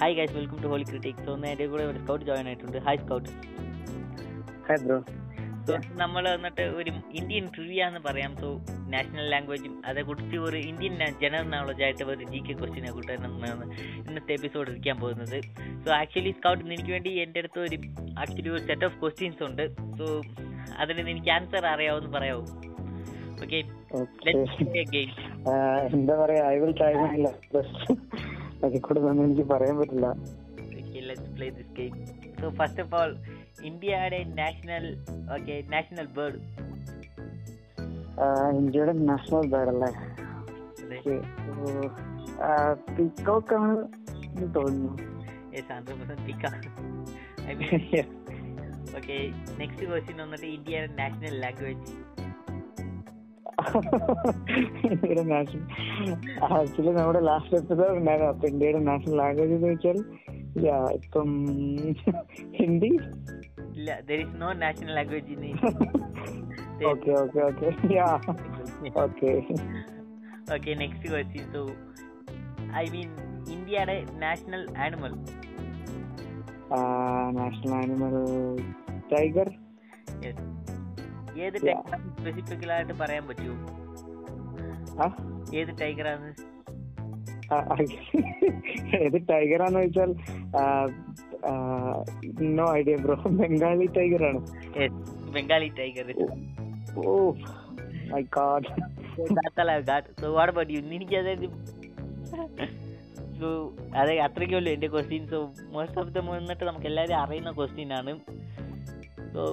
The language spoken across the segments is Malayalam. Hi guys, welcome to holy critic. So എന്റെ കൂടെ ഒരു സ്കൗട്ട് ജോയിൻ ആയിട്ടുണ്ട്. Hi scout. Hi bro. So നമ്മൾ വന്നിട്ട് ഒരു ഇന്ത്യൻ ട്രിവിയ എന്ന് പറയാം. സോ നാഷണൽ ലാംഗ്വേജും അതേക്കുറിച്ച് ഒരു ഇന്ത്യൻ ജനറൽ നോളജായിട്ട് ഒരു ജി കെ ക്വസ്റ്റ്യനെ കൂട്ടാനാണ് ഇന്നത്തെ എപ്പിസോഡ് ഇരിക്കാൻ പോകുന്നത്. സോ ആക്ച്വലി സ്കൗട്ട്, എനിക്ക് വേണ്ടി എൻ്റെ അടുത്ത് ഒരു ഒരു സെറ്റ് ഓഫ് ക്വസ്റ്റ്യൻസ് ഉണ്ട്. സോ അതിന് എനിക്ക് ആൻസർ അറിയാവുമെന്ന് പറയാമോ? ഓക്കെ, എന്താ പറയാ, എനിക്ക് പറയാൻ പറ്റില്ല. സോ ഫസ്റ്റ് ഓഫ് ഓൾ, ഇന്ത്യയുടെ നാഷണൽ ബേർഡ്? ഇന്ത്യയുടെ നാഷണൽ ബേർഡ് അല്ലേ, പീകോക്ക് ആണ് തോന്നുന്നു. നെക്സ്റ്റ് ക്വസ്റ്റ്യൻ വന്നിട്ട് ഇന്ത്യയുടെ നാഷണൽ ലാംഗ്വേജ്? ആക്ച്വലി നമ്മുടെ ലാസ്റ്റ് എപ്പിസോഡ് ഉണ്ടായിരുന്നു. അപ്പൊ ഇന്ത്യയുടെ നാഷണൽ ലാംഗ്വേജ് എന്ന് വെച്ചാൽ ഇപ്പം ഹിന്ദി ഇല്ല. There is no national language in India. Okay. Yeah. Okay, next question. So, I mean, India's national animal? National animal, tiger. Yes. ഏത് ടൈഗർ സ്പെസിഫിക്കൽ ആയിട്ട് പറയാൻ പറ്റുമോ? ഏത് ടൈഗറാണ്? ഏത് ടൈഗറാന്ന് വെച്ചാൽ no idea bro. Bengali tiger ആണ്. Bengali tiger. Oh my God. So what about you? എനിക്ക് അതായത് സോ അതെ അത്രയ്ക്കേ ഉള്ളൂ എൻ്റെ question. So most of the വന്നിട്ട് നമുക്ക് എല്ലാവരും അറിയുന്ന ക്വസ്റ്റ്യൻ ആണ്. സോ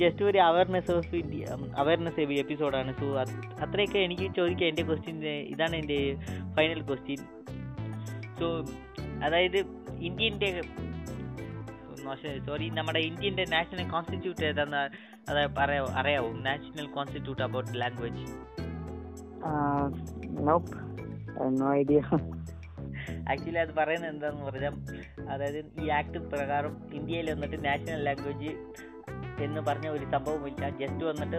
ജസ്റ്റ് ഒരു അവയർനെസ് എപ്പിസോഡാണ്. സോ അത്രയൊക്കെ എനിക്ക് ചോദിക്കാം. എൻ്റെ ക്വസ്റ്റ്യൻ ഇതാണ്, എൻ്റെ ഫൈനൽ ക്വസ്റ്റ്യൻ. സോ അതായത് ഇന്ത്യൻ്റെ നമ്മുടെ ഇന്ത്യൻ്റെ നാഷണൽ കോൺസ്റ്റിറ്റ്യൂട്ട് ഏതാന്ന് അറിയാവോ? National constitute about language? Actually അത് പറയുന്നത് എന്താന്ന് പറഞ്ഞാൽ, അതായത് ഈ ആക്ട് പ്രകാരം ഇന്ത്യയിൽ വന്നിട്ട് നാഷണൽ ലാംഗ്വേജ് എന്ന് പറഞ്ഞ ഒരു സംഭവമില്ല. ജസ്റ്റ് വന്നിട്ട്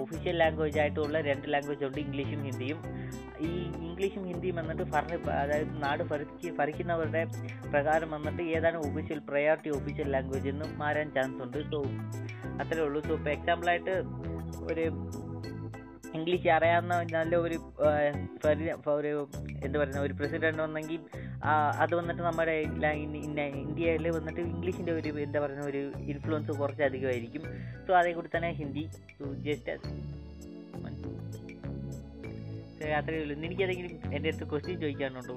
ഒഫീഷ്യൽ ലാംഗ്വേജ് ആയിട്ടുള്ള രണ്ട് ലാംഗ്വേജ് ഉണ്ട്, ഇംഗ്ലീഷും ഹിന്ദിയും. ഈ ഇംഗ്ലീഷും ഹിന്ദിയും വന്നിട്ട് അതായത് നാട് ഭരിക്കുന്നവരുടെ പ്രകാരം വന്നിട്ട് ഏതാണ് ഒഫീഷ്യൽ പ്രയോറിറ്റി ഒഫീഷ്യൽ ലാംഗ്വേജ് എന്ന് മാറാൻ ചാൻസ് ഉണ്ട്. സോ അത്രേ ഉള്ളൂ. സോ ഇപ്പോൾ എക്സാമ്പിളായിട്ട് ഒരു ഇംഗ്ലീഷ് അറിയാവുന്ന നല്ല ഒരു എന്താ പറയുക ഒരു പ്രസിഡൻ്റ് വന്നെങ്കിൽ അത് വന്നിട്ട് നമ്മുടെ ഇന്ത്യയിൽ വന്നിട്ട് ഇംഗ്ലീഷിൻ്റെ ഒരു എന്താ പറയുക ഒരു ഇൻഫ്ലുവൻസ് കുറച്ചധികമായിരിക്കും. സോ അതേക്കൂടി തന്നെ ഹിന്ദി. സോ ജസ്റ്റ് അത്രയേ ഉള്ളൂ. എനിക്കതെങ്കിലും എൻ്റെ അടുത്ത് ക്വസ്റ്റ്യൻ ചോദിക്കാനുണ്ടോ?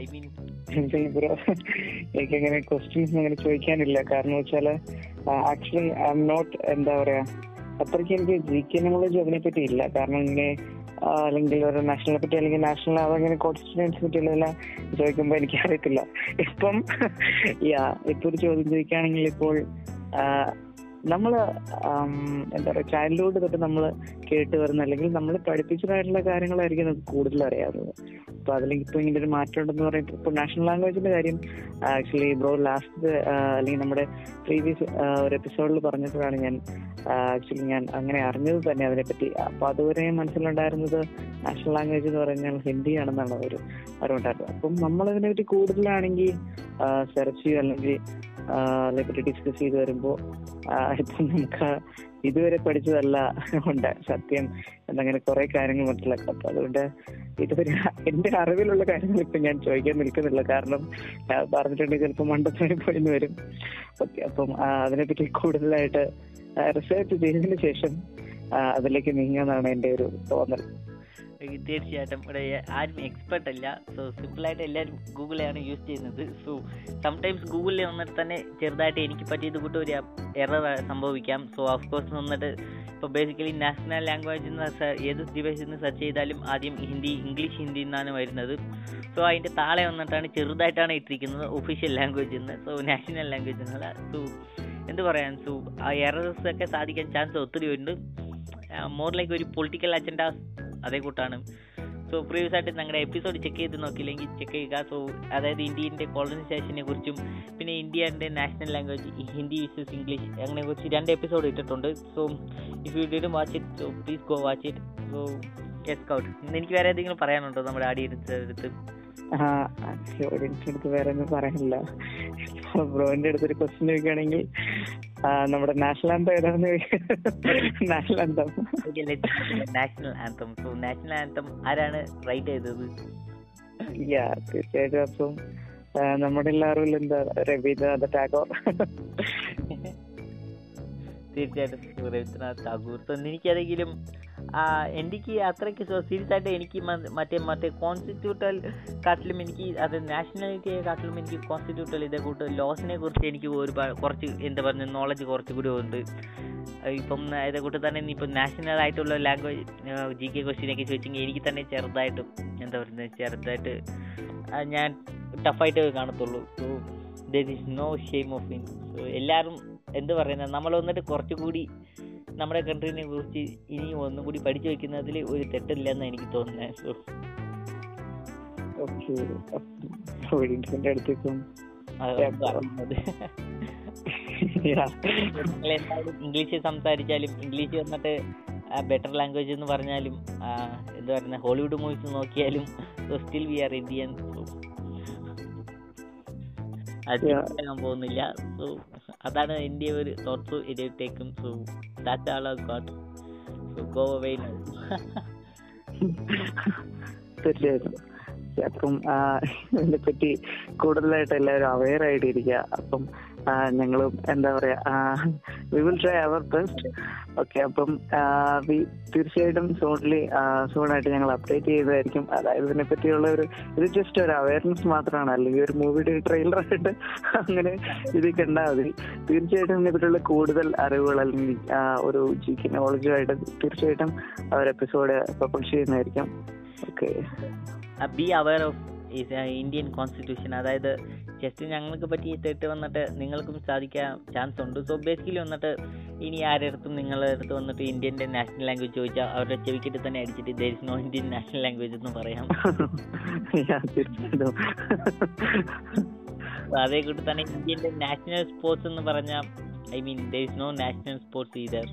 ഐ മീൻ എനിക്കങ്ങനെ ക്വസ്റ്റ്യൻസ് അങ്ങനെ ചോദിക്കാനില്ല. കാരണം വെച്ചാൽ ആക്ച്വലി ഐ ആം നോട്ട് എന്താ പറയുക അത്രയ്ക്ക് എനിക്ക് ജി കെ നോളജ് അതിനെപ്പറ്റി ഇല്ല. കാരണം ഇങ്ങനെ അല്ലെങ്കിൽ ഒരു നാഷണലിനെ പറ്റി അല്ലെങ്കിൽ നാഷണൽ അതങ്ങനെ കോൺസ്റ്റിറ്റ്യൂൻസിനെ പറ്റിയുള്ളതെല്ലാം ചോദിക്കുമ്പോൾ എനിക്ക് അറിയത്തില്ല. ഇപ്പം ഇപ്പോൾ ഒരു ചോദ്യം ചോദിക്കുകയാണെങ്കിൽ, ഇപ്പോൾ നമ്മൾ എന്താ പറയുക ചൈൽഡ്ഹുഡ് തൊട്ട് നമ്മൾ കേട്ട് വരുന്ന അല്ലെങ്കിൽ നമ്മൾ പഠിപ്പിച്ചതായിട്ടുള്ള കാര്യങ്ങളായിരിക്കും നമുക്ക് കൂടുതൽ അറിയാവുന്നത്. അപ്പോൾ അതിലേക്ക് ഇപ്പോൾ ഇങ്ങനെ ഒരു മാറ്റം ഉണ്ടെന്ന് പറയുമ്പോൾ, ഇപ്പോൾ നാഷണൽ ലാംഗ്വേജിൻ്റെ കാര്യം ആക്ച്വലി ബ്രോ ലാസ്റ്റ് അല്ലെങ്കിൽ നമ്മുടെ പ്രീവിയസ് ഒരു എപ്പിസോഡിൽ പറഞ്ഞപ്പോഴാണ് ഞാൻ അങ്ങനെ അറിഞ്ഞത് തന്നെ അതിനെപ്പറ്റി. അപ്പോൾ അതുവരെ മനസ്സിലുണ്ടായിരുന്നത് നാഷണൽ ലാംഗ്വേജ് എന്ന് പറഞ്ഞാൽ ഹിന്ദിയാണെന്നാണ് ഒരു അറിവുണ്ടായിരുന്നത്. അപ്പം നമ്മളതിനെപ്പറ്റി കൂടുതലാണെങ്കിൽ സെർച്ച് ചെയ്യുക അല്ലെങ്കിൽ അതിനെപ്പറ്റി ഡിസ്കസ് ചെയ്ത് വരുമ്പോൾ ഇപ്പം നമുക്ക് ഇതുവരെ പഠിച്ചതല്ല ഉണ്ട് സത്യം എന്നങ്ങനെ കുറെ കാര്യങ്ങൾ മനസ്സിലാക്കാം. അപ്പൊ അതുകൊണ്ട് ഇതുവരെ എന്റെ അറിവിലുള്ള കാര്യങ്ങൾ ഇപ്പൊ ഞാൻ ചോദിക്കാൻ നിൽക്കുന്നില്ല. കാരണം പറഞ്ഞിട്ടുണ്ടെങ്കിൽ ചിലപ്പോൾ മണ്ടത്തരം പോയിന്ന് വരും. ഓക്കെ, അപ്പം അതിനെപ്പറ്റി കൂടുതലായിട്ട് റിസർച്ച് ചെയ്തതിന് ശേഷം അതിലേക്ക് നീങ്ങാന്നാണ് എൻ്റെ ഒരു തോന്നൽ. തീർച്ചയായിട്ടും ഇവിടെ ആരും എക്സ്പെർട്ട് അല്ല. സോ സിമ്പിളായിട്ട് എല്ലാവരും ഗൂഗിളെയാണ് യൂസ് ചെയ്യുന്നത്. സോ സംടൈംസ് ഗൂഗിളിൽ വന്നിട്ട് തന്നെ ചെറുതായിട്ട് എനിക്ക് പറ്റിയത് കൂട്ട് ഒരു എറർ സംഭവിക്കാം. സോ ഓഫ്കോഴ്സ് വന്നിട്ട് ഇപ്പോൾ ബേസിക്കലി നാഷണൽ ലാംഗ്വേജ് എന്ന് ഏത് ഡിവൈസിൽ നിന്ന് സെർച്ച് ചെയ്താലും ആദ്യം ഇംഗ്ലീഷ് ഹിന്ദി എന്നാണ് വരുന്നത്. സോ അതിൻ്റെ താഴെ വന്നിട്ടാണ് ചെറുതായിട്ടാണ് ഇട്ടിരിക്കുന്നത് ഒഫീഷ്യൽ ലാംഗ്വേജ് എന്ന്. സോ നാഷണൽ ലാംഗ്വേജ് എന്നല്ല. സോ എന്ത് പറയാൻ, സോ ആ എറേഴ്സ് ഒക്കെ സാധിക്കാൻ ചാൻസ് ഒത്തിരി ഉണ്ട്. മോർ ലൈക്ക് ഒരു പൊളിറ്റിക്കൽ അജണ്ട അതേ കൂട്ടാണ്. സോ പ്രീവിയസ് ആയിട്ട് ഞങ്ങളുടെ എപ്പിസോഡ് ചെക്ക് ചെയ്ത് നോക്കിയില്ലെങ്കിൽ ചെക്ക് ചെയ്യുക. സോ അതായത് ഇന്ത്യൻ്റെ കോളനൈസേഷനെ കുറിച്ചും പിന്നെ ഇന്ത്യൻ്റെ national language Hindi versus English അങ്ങനെ കുറിച്ച് രണ്ട് എപ്പിസോഡ് ഇട്ടിട്ടുണ്ട്. So if you didn't watch it, so please go watch it. So yes scout, എനിക്ക് വേറെ എന്തെങ്കിലും പറയാനുണ്ടോ നമ്മുടെ ഓഡിയൻസിൻ്റെ അടുത്ത്? ഓഡിയൻസിന്റെ അടുത്ത് വേറെ ഒന്നും പറയാനില്ല. ബ്രോന്റെ അടുത്തൊരു ക്വസ്റ്റ്യൻ ചോദിക്കുകയാണെങ്കിൽ നമ്മുടെ നാഷണൽ ആന്തം ഏതാണെന്ന് ചോദിക്കുക. നാഷണൽ ആന്തം ആരാണ് റൈറ്റ് ചെയ്തത്? തീർച്ചയായിട്ടും അപ്പം നമ്മുടെ എല്ലാവരും എന്താ രവീന്ദ്രനാഥ ടാഗോർ. തീർച്ചയായിട്ടും രവീന്ദ്രനാഥ് ടാഗോർ തന്നെ. എനിക്കതെങ്കിലും എനിക്ക് അത്രയ്ക്ക് സീരിയസ് ആയിട്ട് എനിക്ക് മറ്റേ കോൺസ്റ്റിറ്റ്യൂട്ടൽ കാട്ടിലും എനിക്ക് അത് നാഷണാലിറ്റിയെ കാട്ടിലും എനിക്ക് കോൺസ്റ്റിറ്റ്യൂട്ടൽ ഇതേ കൂട്ട് ലോസിനെ കുറിച്ച് എനിക്ക് ഒരുപാട് കുറച്ച് എന്താ പറയുക നോളജ് കുറച്ചുകൂടി ഉണ്ട്. ഇപ്പം ഇതേ കൂട്ട് തന്നെ ഇനിയിപ്പം നാഷണൽ ആയിട്ടുള്ള ലാംഗ്വേജ് ജി കെ ക്വസ്റ്റ്യനൊക്കെ ചോദിച്ചെങ്കിൽ എനിക്ക് തന്നെ ചെറുതായിട്ടും എന്താ പറയുന്നത് ചെറുതായിട്ട് ഞാൻ ടഫായിട്ട് കാണത്തുള്ളൂ. So there is no shame of in. So എല്ലാവരും എന്ത് പറയുന്നത് നമ്മൾ വന്നിട്ട് കുറച്ചുകൂടി നമ്മുടെ കൺട്രീനെ കുറിച്ച് ഇനി ഒന്നും കൂടി പഠിച്ചു വയ്ക്കുന്നതിൽ ഒരു തെറ്റില്ല എന്നാണ് എനിക്ക് തോന്നുന്നത്. ഇംഗ്ലീഷ് സംസാരിച്ചാലും ഇംഗ്ലീഷ് വന്നിട്ട് ബെറ്റർ ലാംഗ്വേജ് എന്ന് പറഞ്ഞാലും എന്താ പറയുന്നത് ഹോളിവുഡ് മൂവീസ് നോക്കിയാലും സ്റ്റിൽ വി ആർ ഇന്ത്യൻ. അതിനാൻ പോകുന്നില്ല. സോ അതാണ് എൻ്റെ ഒരു തോട്ട്സ് ഇതിലേക്കും. So that all have got. So go away now. തീർച്ചയായിട്ടും അപ്പം ഇതിനെപ്പറ്റി കൂടുതലായിട്ട് എല്ലാവരും അവെയർ ആയിട്ടിരിക്കുക. അപ്പം ഞങ്ങളും എന്താ പറയുക we will try our best. Okay അപ്പം തീർച്ചയായിട്ടും സൂണായിട്ട് ഞങ്ങൾ അപ്ഡേറ്റ് ചെയ്തതായിരിക്കും. അതായത് ഇതിനെപ്പറ്റിയുള്ള ഇത് ജസ്റ്റ് ഒരു അവയർനെസ് മാത്രമാണ്, അല്ലെങ്കിൽ ഒരു മൂവിയുടെ ട്രെയിലറായിട്ട് അങ്ങനെ ഇത് കണ്ടാൽ മതി. തീർച്ചയായിട്ടും ഇതിനെപ്പറ്റിയുള്ള കൂടുതൽ അറിവുകൾ അല്ലെങ്കിൽ ഒരു ജി കെ നോളജുമായിട്ട് തീർച്ചയായിട്ടും അവർ എപ്പിസോഡ് പബ്ലിഷ് ചെയ്യുന്നതായിരിക്കും. Okay be aware of Indian constitution. അതായത് ജസ്റ്റ് ഞങ്ങൾക്ക് പറ്റിയ തെറ്റ് വന്നിട്ട് നിങ്ങൾക്കും സാധിക്കാൻ ചാൻസ് ഉണ്ട്. സോ ബേസിക്കലി വന്നിട്ട് ഇനി ആരെടുത്തും നിങ്ങളുടെ അടുത്ത് വന്നിട്ട് ഇന്ത്യൻ്റെ നാഷണൽ ലാംഗ്വേജ് ചോദിച്ചാൽ അവരുടെ ചെവിക്കിട്ട് തന്നെ അടിച്ചിട്ട് there is no Indian national language എന്ന് പറയാം. അതേ കൂട്ടി തന്നെ ഇന്ത്യൻ്റെ നാഷണൽ സ്പോർട്സ് എന്ന് പറഞ്ഞാൽ I mean there is no national sports either.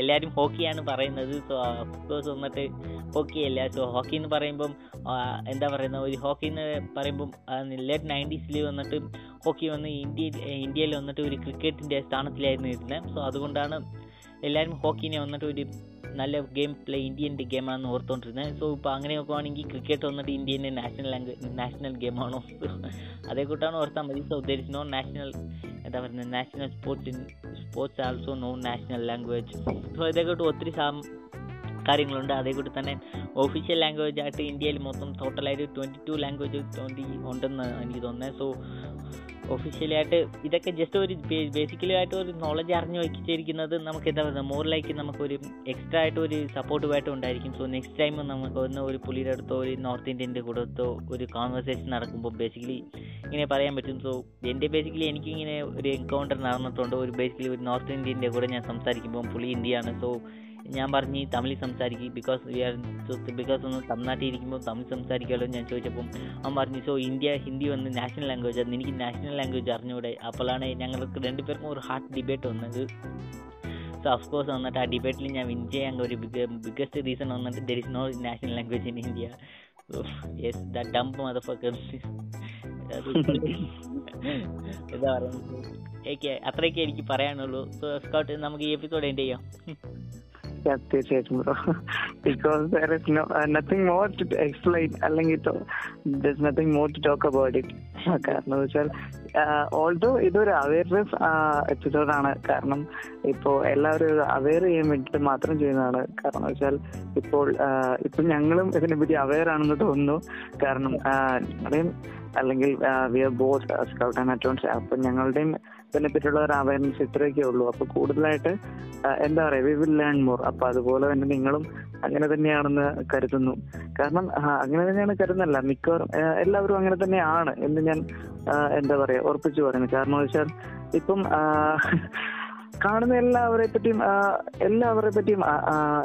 എല്ലാവരും ഹോക്കിയാണ് പറയുന്നത്. സോ അഫ്കോഴ്സ് വന്നിട്ട് ഹോക്കിയല്ല. സോ ഹോക്കി എന്ന് പറയുമ്പം എന്താ പറയുന്ന ഒരു ഹോക്കി എന്ന് പറയുമ്പം ലേറ്റ് 90s വന്നിട്ട് ഹോക്കി വന്ന് ഇന്ത്യയിൽ വന്നിട്ട് ഒരു ക്രിക്കറ്റിൻ്റെ സ്ഥാനത്തിലായിരുന്നു ഇരുന്നത്. സോ അതുകൊണ്ടാണ് എല്ലാവരും ഹോക്കിനെ വന്നിട്ട് ഒരു നല്ല ഗെയിം പ്ലേ ഇന്ത്യൻ്റെ ഗെയിമാണെന്ന് ഓർത്തുകൊണ്ടിരുന്നത്. സോ ഇപ്പോൾ അങ്ങനെ നോക്കുവാണെങ്കിൽ ക്രിക്കറ്റ് വന്നിട്ട് ഇന്ത്യൻ്റെ നാഷണൽ ഗെയിമാണോ? അതേ കൂട്ടാണ് ഓർത്താൽ മതി. So there is no national എന്താ പറയുന്നത് national sports also no national language. So ഇതേക്കൂട്ട് ഒത്തിരി കാര്യങ്ങളുണ്ട്. അതേക്കൂടി തന്നെ ഒഫീഷ്യൽ ലാംഗ്വേജ് ആയിട്ട് ഇന്ത്യയിൽ മൊത്തം ടോട്ടലായിട്ട് 22 ലാംഗ്വേജ് ഉണ്ടെന്ന് എനിക്ക് തോന്നുന്നത്. സോ ഒഫീഷ്യലി ആയിട്ട് ഇതൊക്കെ ജസ്റ്റ് ഒരു ബേസിക്കലി ആയിട്ട് ഒരു നോളജ് അറിഞ്ഞ് വയ്ക്കിച്ചിരിക്കുന്നത് നമുക്ക് എന്താ പറയുക മോർ ലൈക്ക് നമുക്കൊരു എക്സ്ട്രാ ആയിട്ട് ഒരു സപ്പോർട്ടീവായിട്ട് ഉണ്ടായിരിക്കും. സോ നെക്സ്റ്റ് ടൈം നമുക്ക് ഒന്ന് ഒരു പുള്ളിയുടെ അടുത്തോ ഒരു നോർത്ത് ഇന്ത്യൻ്റെ കൂടത്തോ ഒരു കോൺവെർസേഷൻ നടക്കുമ്പോൾ ബേസിക്കലി ഇങ്ങനെ പറയാൻ പറ്റും. സോ എൻ്റെ ബേസിക്കലി എനിക്കിങ്ങനെ ഒരു എൻകൗണ്ടർ നടന്നിട്ടുണ്ട്. ഒരു ബേസിക്കലി ഒരു നോർത്ത് ഇന്ത്യൻ്റെ കൂടെ ഞാൻ സംസാരിക്കുമ്പോൾ പുള്ളി ഇന്ത്യയാണ്. സോ ഞാൻ പറഞ്ഞ് തമിഴ് സംസാരിക്കും ബിക്കോസ് ഒന്ന് തമിഴ്നാട്ടിൽ ഇരിക്കുമ്പോൾ തമിഴ് സംസാരിക്കാമല്ലോ ഞാൻ ചോദിച്ചപ്പം അവൻ പറഞ്ഞു സോ ഹിന്ദി വന്ന് നാഷണൽ ലാംഗ്വേജ് ആയിരുന്നു. എനിക്ക് നാഷണൽ ലാംഗ്വേജ് അറിഞ്ഞൂടെ. അപ്പോഴാണ് ഞങ്ങൾക്ക് രണ്ടുപേർക്കും ഒരു ഹാർട്ട് ഡിബേറ്റ് വന്നത്. സോ അഫ്കോഴ്സ് വന്നിട്ട് ആ ഡിബേറ്റിൽ ഞാൻ വിൻ ചെയ്യാൻ ഒരു ബിഗ്ഗസ്റ്റ് റീസൺ വന്നിട്ട് there is no national language in India. So yes the dumb motherfuckers. എന്താ പറയുക അത്രയൊക്കെ എനിക്ക് പറയാനുള്ളൂ. സോ സ്കൗട്ട് നമുക്ക് ഈ എപ്പിസോഡ് എൻഡ് ചെയ്യാം. തീർച്ചയായിട്ടും bro because there is nothing more to explain അല്ലെങ്കിൽ there is nothing more to talk about it. കാരണം എന്ന് വെച്ചാൽ ഓൾസോ ഇതൊരു അവയർനെസ് എപ്പിസോഡാണ്. കാരണം ഇപ്പോൾ എല്ലാവരും അവെയർ ചെയ്യാൻ വേണ്ടിയിട്ട് മാത്രം ചെയ്യുന്നതാണ്. കാരണം എന്ന് വെച്ചാൽ ഇപ്പോൾ ഞങ്ങളും ഇതിനെപ്പറ്റി അവെയർ ആണെന്ന് തോന്നുന്നു. കാരണം ഞങ്ങളുടെയും അല്ലെങ്കിൽ we are both scout and advance. അപ്പം ഞങ്ങളുടെയും ഇതിനെപ്പറ്റിയുള്ള ഒരു അവയർനെസ് ഇത്രയൊക്കെ ഉള്ളൂ. അപ്പോൾ കൂടുതലായിട്ട് എന്താ പറയുക വി വിൽ ലേൺ മോർ. അപ്പോൾ അതുപോലെ തന്നെ നിങ്ങളും അങ്ങനെ തന്നെയാണെന്ന് കരുതുന്നു. കാരണം അങ്ങനെ തന്നെയാണ് കരുതുന്നല്ല, മിക്കവാറും എല്ലാവരും അങ്ങനെ തന്നെയാണ് എന്ന് ഞാൻ എന്താ പറയുക ഉറപ്പിച്ചു പറയുന്നത്. കാരണം എന്ന് വെച്ചാൽ ഇപ്പം കാണുന്ന എല്ലാവരെ പറ്റിയും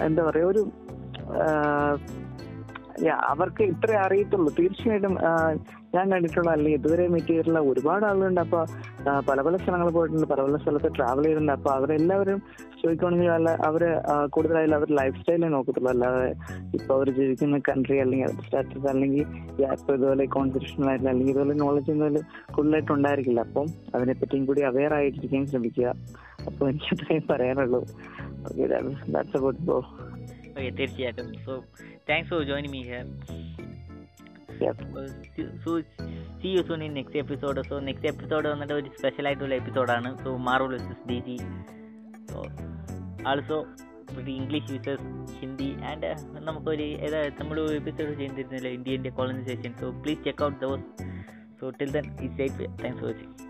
എന്താ പറയുക ഒരു അവർക്ക് ഇത്രേ അറിയത്തുള്ളൂ. തീർച്ചയായിട്ടും ഞാൻ കണ്ടിട്ടുള്ള അല്ലെങ്കിൽ ഇതുവരെ മീറ്റ് ചെയ്തിട്ടുള്ള ഒരുപാട് ആളുകളുണ്ട്. അപ്പോൾ പല പല സ്ഥലങ്ങളിൽ പോയിട്ടുണ്ട്, പല പല സ്ഥലത്ത് ട്രാവൽ ചെയ്തിട്ടുണ്ട്. അപ്പോൾ അവരെല്ലാവരും ചോദിക്കുകയാണെങ്കിൽ അവർ കൂടുതലായാലും അവർ ലൈഫ് സ്റ്റൈലേ നോക്കത്തുള്ളൂ. അല്ലാതെ ഇപ്പോൾ അവർ ജീവിക്കുന്ന കൺട്രി അല്ലെങ്കിൽ അവരുടെ സ്റ്റാറ്റസ് അല്ലെങ്കിൽ ഇപ്പോൾ ഇതുപോലെ കോൺസ്റ്റിറ്റ്യൂഷണൽ ആയിട്ടുള്ള അല്ലെങ്കിൽ ഇതുപോലെ നോളജ് എന്തായാലും കൂടുതലായിട്ട് ഉണ്ടായിരിക്കില്ല. അപ്പം അതിനെപ്പറ്റിയും കൂടി അവെയർ ആയിട്ടിരിക്കാൻ ശ്രമിക്കുക. അപ്പോൾ എനിക്ക് അത്രയും പറയാനുള്ളൂ. Okay, that's about it. Okay, തീർച്ചയായിട്ടും. So, thanks for joining me here. Yep. So, see you soon in next episode. So, next episode വന്നിട്ട് ഒരു സ്പെഷ്യൽ ആയിട്ടുള്ള എപ്പിസോഡാണ്. So marvellous DC. So, also, with English users, Hindi, and നമുക്കൊരു നമ്മൾ എപ്പിസോഡ് ചെയ്തിരുന്നില്ല ഇന്ത്യൻ്റെ colonisation. So, please check out those. So, till then, be safe. Thanks for watching.